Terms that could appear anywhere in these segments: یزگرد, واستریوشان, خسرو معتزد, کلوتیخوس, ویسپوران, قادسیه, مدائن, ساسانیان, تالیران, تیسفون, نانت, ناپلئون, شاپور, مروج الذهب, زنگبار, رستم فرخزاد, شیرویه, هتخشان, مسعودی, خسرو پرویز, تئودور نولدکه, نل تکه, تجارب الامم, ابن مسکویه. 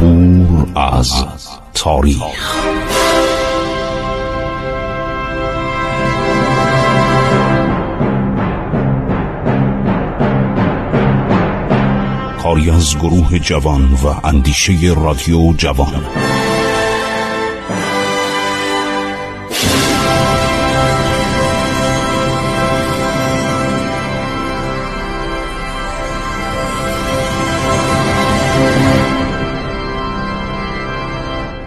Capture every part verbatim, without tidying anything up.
شاپور از تاریخ. کاری از گروه جوان و اندیشه رادیو جوان.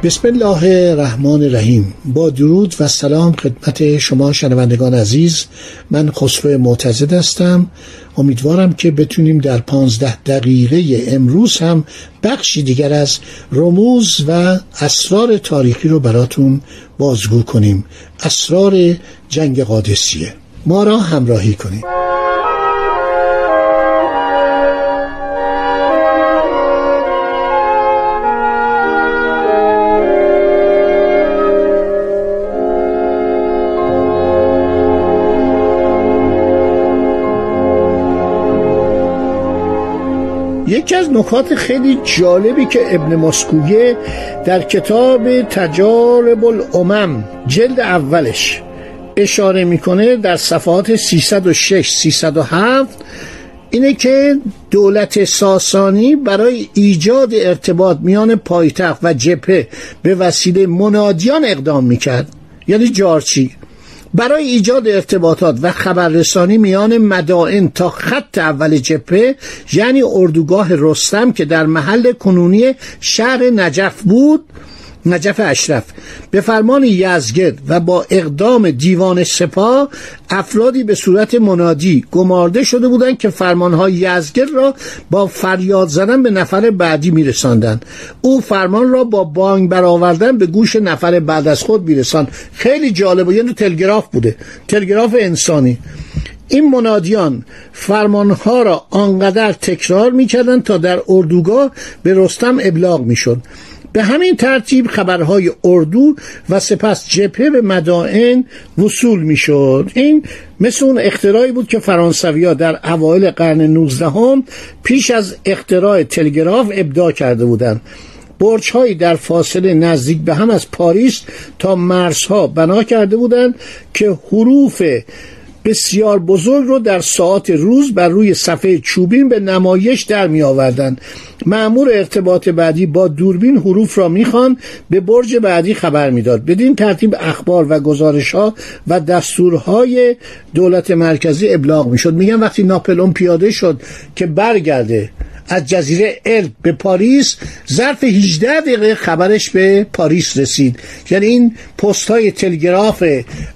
بسم الله الرحمن الرحیم. با درود و سلام خدمت شما شنوندگان عزیز، من خسرو معتزد هستم. امیدوارم که بتونیم در پانزده دقیقه امروز هم بخشی دیگر از رموز و اسرار تاریخی رو براتون بازگو کنیم. اسرار جنگ قادسیه. ما را همراهی کنیم. یکی از نکات خیلی جالبی که ابن مسکویه در کتاب تجارب الامم جلد اولش اشاره میکنه در صفحات سیصد و شش سیصد و هفت اینه که دولت ساسانی برای ایجاد ارتباط میان پایتخت و جبهه به وسیله منادیان اقدام میکرد، یعنی جارچی، برای ایجاد ارتباطات و خبررسانی میان مدائن تا خط اول جبهه، یعنی اردوگاه رستم که در محل کنونی شهر نجف بود، نجف اشرف، به فرمان یزگرد و با اقدام دیوان سپاه افرادی به صورت منادی گمارده شده بودند که فرمانهای یزگرد را با فریاد زدن به نفر بعدی میرساندند. او فرمان را با بانگ برآوردن به گوش نفر بعد از خود میرساند. خیلی جالبه، یه نوع تلگراف بوده، تلگراف انسانی. این منادیان فرمانها را آنقدر تکرار میکردند تا در اردوگاه به رستم ابلاغ میشد. به همین ترتیب خبرهای اردو و سپس جبهه به مدائن وصول می شد. این مثل اون اختراعی بود که فرانسوی ها در اوایل قرن نوزدهم هم پیش از اختراع تلگراف ابداع کرده بودند. برج هایی در فاصله نزدیک به هم از پاریس تا مرز ها بنا کرده بودند که حروف بسیار بزرگ رو در ساعات روز بر روی صفحه چوبین به نمایش در می آوردن. مأمور ارتباط بعدی با دوربین حروف را می خوان به برج بعدی خبر می داد. بدین ترتیب اخبار و گزارش ها و دستورهای دولت مرکزی ابلاغ می شد. میگن وقتی ناپلئون پیاده شد که برگرده از جزیره الب به پاریس، ظرف هجده دقیقه خبرش به پاریس رسید. یعنی این پست‌های تلگراف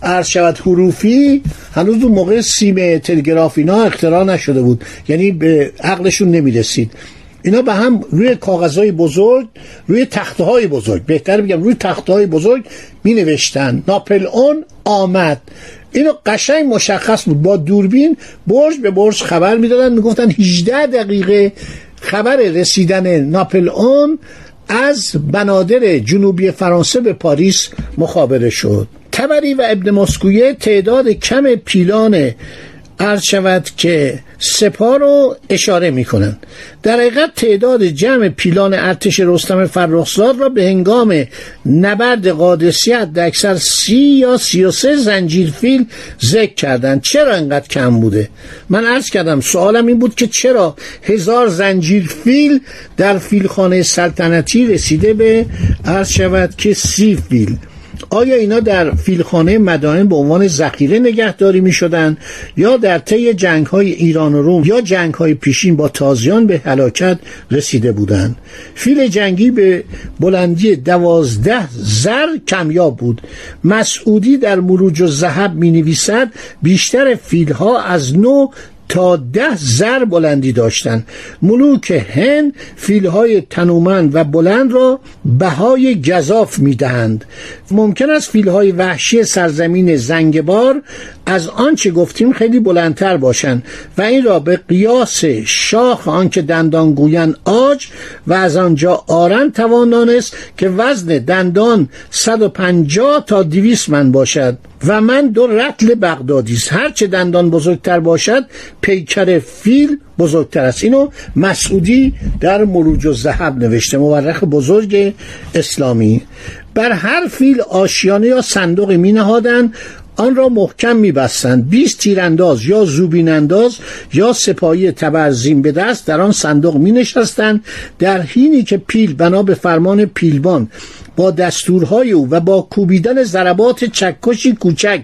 ارشد حروفی هنوز اون موقع سیم تلگراف اینا اختراع نشده بود، یعنی به عقلشون نمی‌رسید. اینا به هم روی کاغذهای بزرگ، روی تختهای بزرگ، بهتر بگم روی تختهای بزرگ می‌نوشتن ناپلئون آمد. اینو قشنگ مشخص بود، با دوربین برج به برج خبر میدادن. میگفتن هجده دقیقه خبر رسیدن ناپلئون از بنادر جنوبی فرانسه به پاریس مخابره شد. تبری و ابن مسکویه تعداد کم پیلان عرض شود که سپاه رو اشاره میکنن. در حقیقت تعداد جمع پیلان ارتش رستم فرخزاد را به هنگام نبرد قادسیه در اکثر سی یا سی و سه زنجیر فیل ذکر کردن. چرا انقدر کم بوده؟ من عرض کردم سوالم این بود که چرا هزار زنجیر فیل در فیلخانه سلطنتی رسیده به عرض شود که سی فیل؟ آیا اینا در فیلخانه مدائن به عنوان ذخیره نگهداری می شدن یا در طی جنگ‌های ایران و روم یا جنگ‌های پیشین با تازیان به هلاکت رسیده بودند؟ فیل جنگی به بلندی دوازده زر کمیاب بود. مسعودی در مروج الذهب می نویسد بیشتر فیل‌ها از نو تا ده زر بلندی داشتند. ملوک هند فیلهای تنومند و بلند را بهای گزاف میدهند. ممکن است فیلهای وحشی سرزمین زنگبار از آنچه گفتیم خیلی بلندتر باشند و این را به قیاس شاخ آنکه دندان گویان آج و از آنجا آرن توانانست که وزن دندان صد و پنجاه تا دویست من باشد و من دو رطل بغدادی است. هرچه دندان بزرگتر باشد پیکر فیل بزرگتر است. اینو مسعودی در مروج الذهب نوشته، مورخ بزرگ اسلامی. بر هر فیل آشیانه یا صندوقی می نهادند، آن را محکم می بستند. بیست تیرانداز یا زوبینانداز یا سپاهی تبرزین به دست در آن صندوق می نشستند. در حینی که پیل بنا به فرمان پیلبان با دستورهای او و با کوبیدن ضربات چکشی کوچک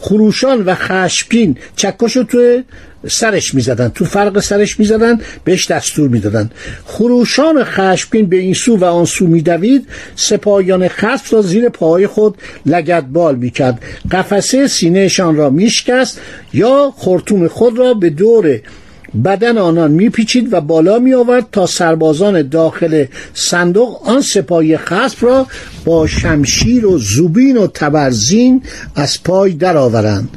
خروشان و خشمگین چکش رو توی سرش میزدن، تو فرق سرش میزدن، بهش دستور میدادن. خروشان خشمگین به این سو و آن سو میدوید، سپاهیان خصف را زیر پاهای خود لگدبال میکرد، قفسه سینهشان را میشکست یا خرطوم خود را به دور بدن آنان میپیچید و بالا میآورد تا سربازان داخل صندوق آن سپاهی خصف را با شمشیر و زوبین و تبرزین از پای درآورند.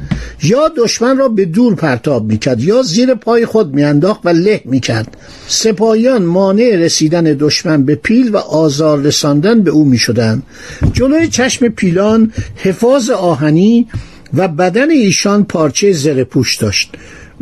یا دشمن را به دور پرتاب میکرد یا زیر پای خود میانداخت و له میکرد. سپاهیان مانع رسیدن دشمن به پیل و آزار رساندن به او میشدند. جلوی چشم پیلان حفاظ آهنی و بدن ایشان پارچه زره پوش داشت.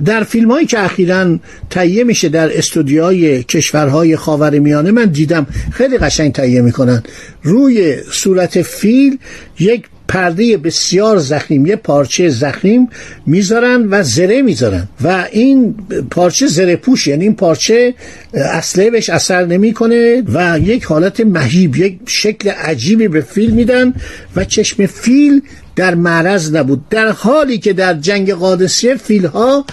در فیلم هایی که اخیراً تهیه میشه در استودیوهای کشورهای خاورمیانه من دیدم، خیلی قشنگ تهیه میکنن. روی صورت فیل یک پرده بسیار ضخیم، یه پارچه ضخیم میذارن و زره میذارن و این پارچه زره پوش، یعنی این پارچه اصله بهش اثر نمیکنه و یک حالت مهیب، یک شکل عجیبی به فیل میدن و چشم فیل در معرض نبود، در حالی که در جنگ قادسیه فیلها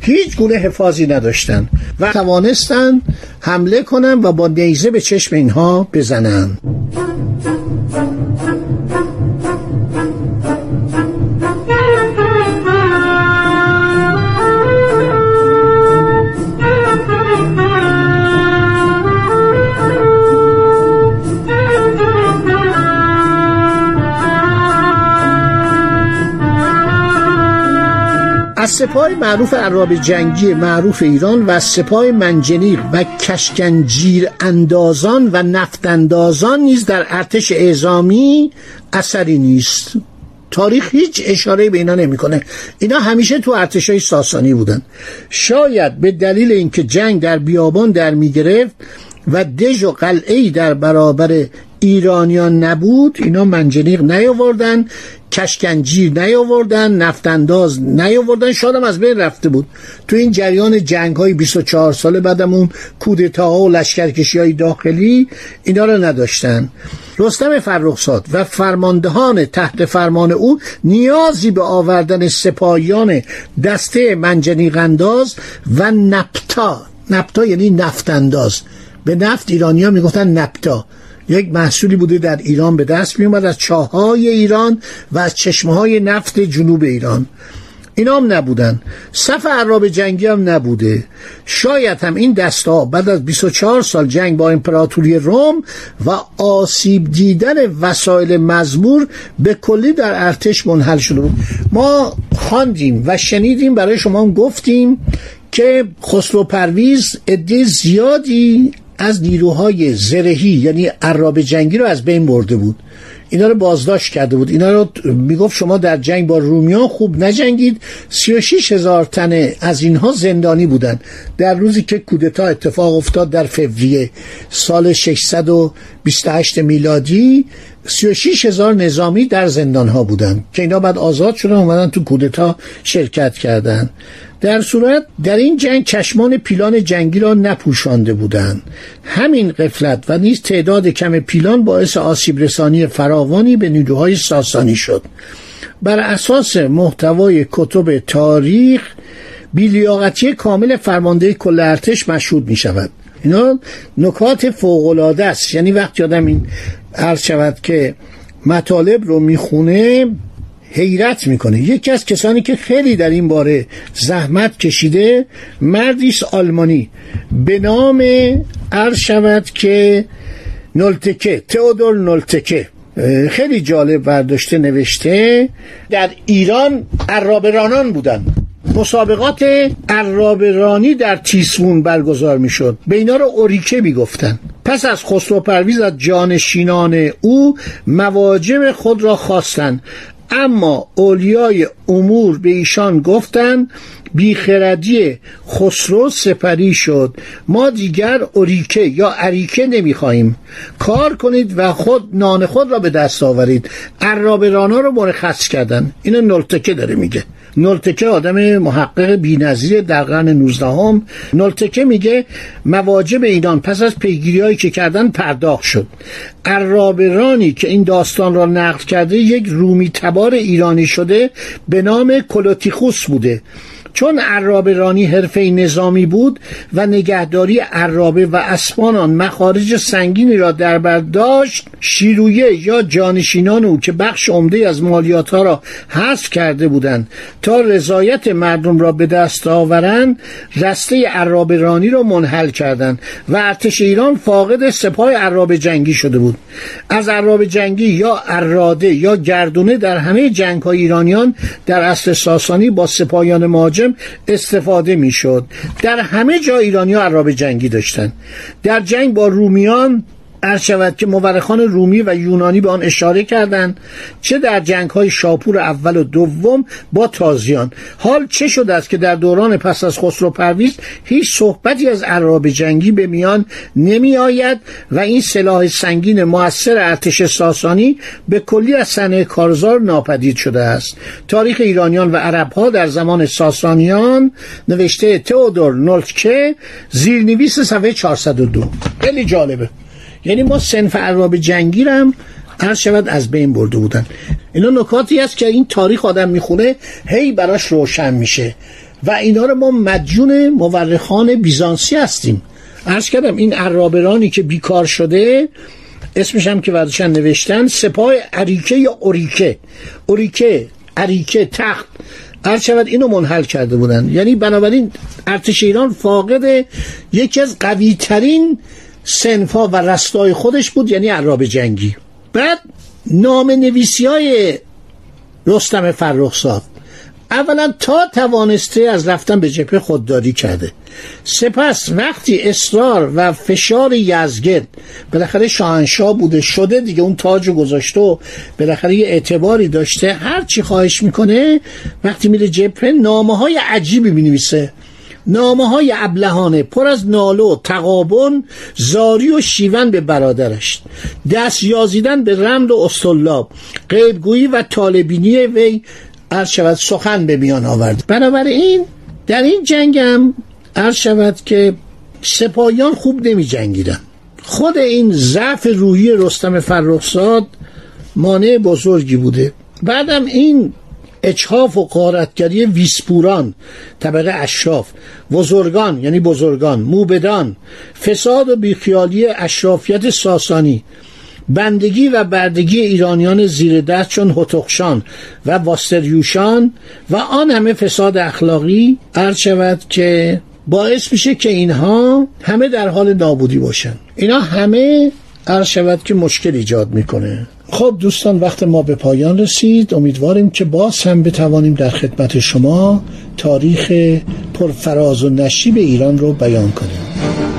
هیچ گونه حفاظی نداشتند و توانستند حمله کنند و با نیزه به چشم اینها بزنند. از سپاه معروف عراب جنگی معروف ایران و سپاه منجنیق و کشکنجیر اندازان و نفت اندازان نیز در ارتش اعزامی اثری نیست. تاریخ هیچ اشاره به اینا نمیکنه. اینا همیشه تو ارتشای ساسانی بودن. شاید به دلیل اینکه جنگ در بیابان در میگرفت و دژ و قلعه‌ای در برابر ایرانیان نبود، اینا منجنیق نیاوردن، کشکنجیر نیاوردن، نفتنداز نیاوردن، شادم از بین رفته بود. تو این جریان جنگ های بیست و چهار ساله بعدمون کودتاها و لشکرکشی های داخلی اینا رو نداشتن. رستم فرخزاد و فرماندهان تحت فرمان او نیازی به آوردن سپاهیان دسته منجنیق انداز و نپتا، نپتا یعنی نفتنداز، به نفت ایرانی ها میگفتن نپتا، یک محصولی بوده در ایران به دست می اومد از چاهای ایران و از چشمه‌های نفت جنوب ایران. اینا هم نبودن، صف عراب جنگی هم نبوده. شاید هم این دستا بعد از بیست و چهار سال جنگ با امپراتوری روم و آسیب دیدن وسایل مزمور به کلی در ارتش منحل شده بود. ما خواندیم و شنیدیم، برای شما هم گفتیم که خسرو پرویز عده زیادی از نیروهای زرهی یعنی عراب جنگی رو از بین برده بود، اینا رو بازداشت کرده بود، اینا رو میگفت شما در جنگ با رومیان خوب نجنگید. سی و شش هزار تنه از اینها زندانی بودن. در روزی که کودتا اتفاق افتاد در فوریه سال ششصد و بیست و هشت میلادی، سی و شش هزار نظامی در زندان ها بودن که اینا بعد آزاد شدن، اومدن تو کودتا شرکت کردن. در صورت در این جنگ چشمان پیلان جنگی را نپوشانده بودند. همین غفلت و نیز تعداد کم پیلان باعث آسیب رسانی فراوانی به نیروهای ساسانی شد. بر اساس محتوای کتب تاریخ بی‌لیاقتی کامل فرمانده کل ارتش مشهود می شود. اینا نکات فوق‌العاده است. یعنی وقتی آدم این عرض شود که مطالب رو میخونه حیرت میکنه. یکی از کسانی که خیلی در این باره زحمت کشیده مردیس آلمانی به نام عرض شود که نولدکه، تئودور نولدکه، خیلی جالب برداشته نوشته. در ایران عرابرانان بودن، مسابقات عرابرانی در تیسفون برگزار میشد، به اینا رو اوریکه میگفتن. پس از خسرو پرویز از جانشینان او مواجب خود را خواستند، اما اولیای امور به ایشان گفتند بیخردی خسرو سپری شد. ما دیگر اریکه یا اریکه نمیخواهیم. کار کنید و خود نان خود را به دست آورید. عرابرانا رو مرخص کردن. اینو نل تکه داره میگه. نل تکه آدم محقق بی‌نظیر در قرن نوزدهم. نل تکه میگه مواجب ایران پس از پیگیری‌هایی که کردن پرداخت شد. عرابرانی که این داستان را نقل کرده یک رومی تبار ایرانی شده به نام کلوتیخوس بوده. چون عرابرانی حرفه نظامی بود و نگهداری عرابه و اسبان آن مخارج سنگینی را در بر داشت، شیرویه یا جانشینان او که بخش عمده از مالیات ها را حذف کرده بودند تا رضایت مردم را به دست آورند، رسته عرابرانی را منحل کردند و ارتش ایران فاقد سپاه عرابه جنگی شده بود. از عرابه جنگی یا عراده یا گردونه در همه جنگ‌های ایرانیان در عصر ساسانی با سپاهیان ماجر استفاده میشد. در همه جا ایرانی‌ها عرابه جنگی داشتند. در جنگ با رومیان عرض شود که مورخان رومی و یونانی به آن اشاره کردند، چه در جنگ‌های شاپور اول و دوم با تازیان. حال چه شده است که در دوران پس از خسرو پرویز هیچ صحبتی از عرابه جنگی به میان نمی آید و این سلاح سنگین مؤثر ارتش ساسانی به کلی از صحنه کارزار ناپدید شده است. تاریخ ایرانیان و عرب‌ها در زمان ساسانیان، نوشته تئودور نولدکه، زیرنویس صفحه چهارصد و دو. خیلی جالبه. یعنی ما صنف عرابه جنگی را هم هر شود از بین برده بودن. اینا نکاتی است که این تاریخ آدم میخونه هی براش روشن میشه و اینا رو ما مدیون مورخان بیزانسی هستیم. عرض کردم این عرابرانی که بیکار شده، اسمش هم که ورداشتن نوشتن سپاه اریکه یا اوریکه، اوریکه، اریکه، تخت، عرض شود اینو منحل کرده بودن. یعنی بنابراین ارتش ایران فاقد یکی از قوی ترین صنفا و رستای خودش بود، یعنی عرابه جنگی. بعد نام نویسی های رستم فرخزاد، اولا تا توانسته از رفتن به جبهه خودداری کرده، سپس وقتی اصرار و فشار یزگرد، بالاخره شاهنشاه بوده شده دیگه، اون تاجو گذاشته و بالاخره یه اعتباری داشته، هر چی خواهش میکنه وقتی میره جبهه نامه های عجیبی مینویسه، نامه های ابلهانه پر از ناله و تقابن، زاری و شیون به برادرش، دست یازیدن به رمل و استولاب، غیبگویی و طالبینی وی عرض شود سخن به میان آورد. بنابراین در این جنگ هم عرض شود که سپاهیان خوب نمی جنگیدن. خود این ضعف روحی رستم فرخزاد مانع بزرگی بوده. بعدم این اجحاف و غارتگری ویسپوران، طبقه اشراف، بزرگان یعنی بزرگان، موبدان، فساد و بیخیالی اشرافیت ساسانی، بندگی و بردگی ایرانیان زیر دست چون هتخشان و واستریوشان و آن همه فساد اخلاقی، عرض شود که باعث میشه که اینها همه در حال نابودی باشن. اینا همه عرض شود که مشکل ایجاد میکنه. خب دوستان، وقت ما به پایان رسید. امیدواریم که باز هم بتوانیم در خدمت شما تاریخ پرفراز و نشیب ایران رو بیان کنیم.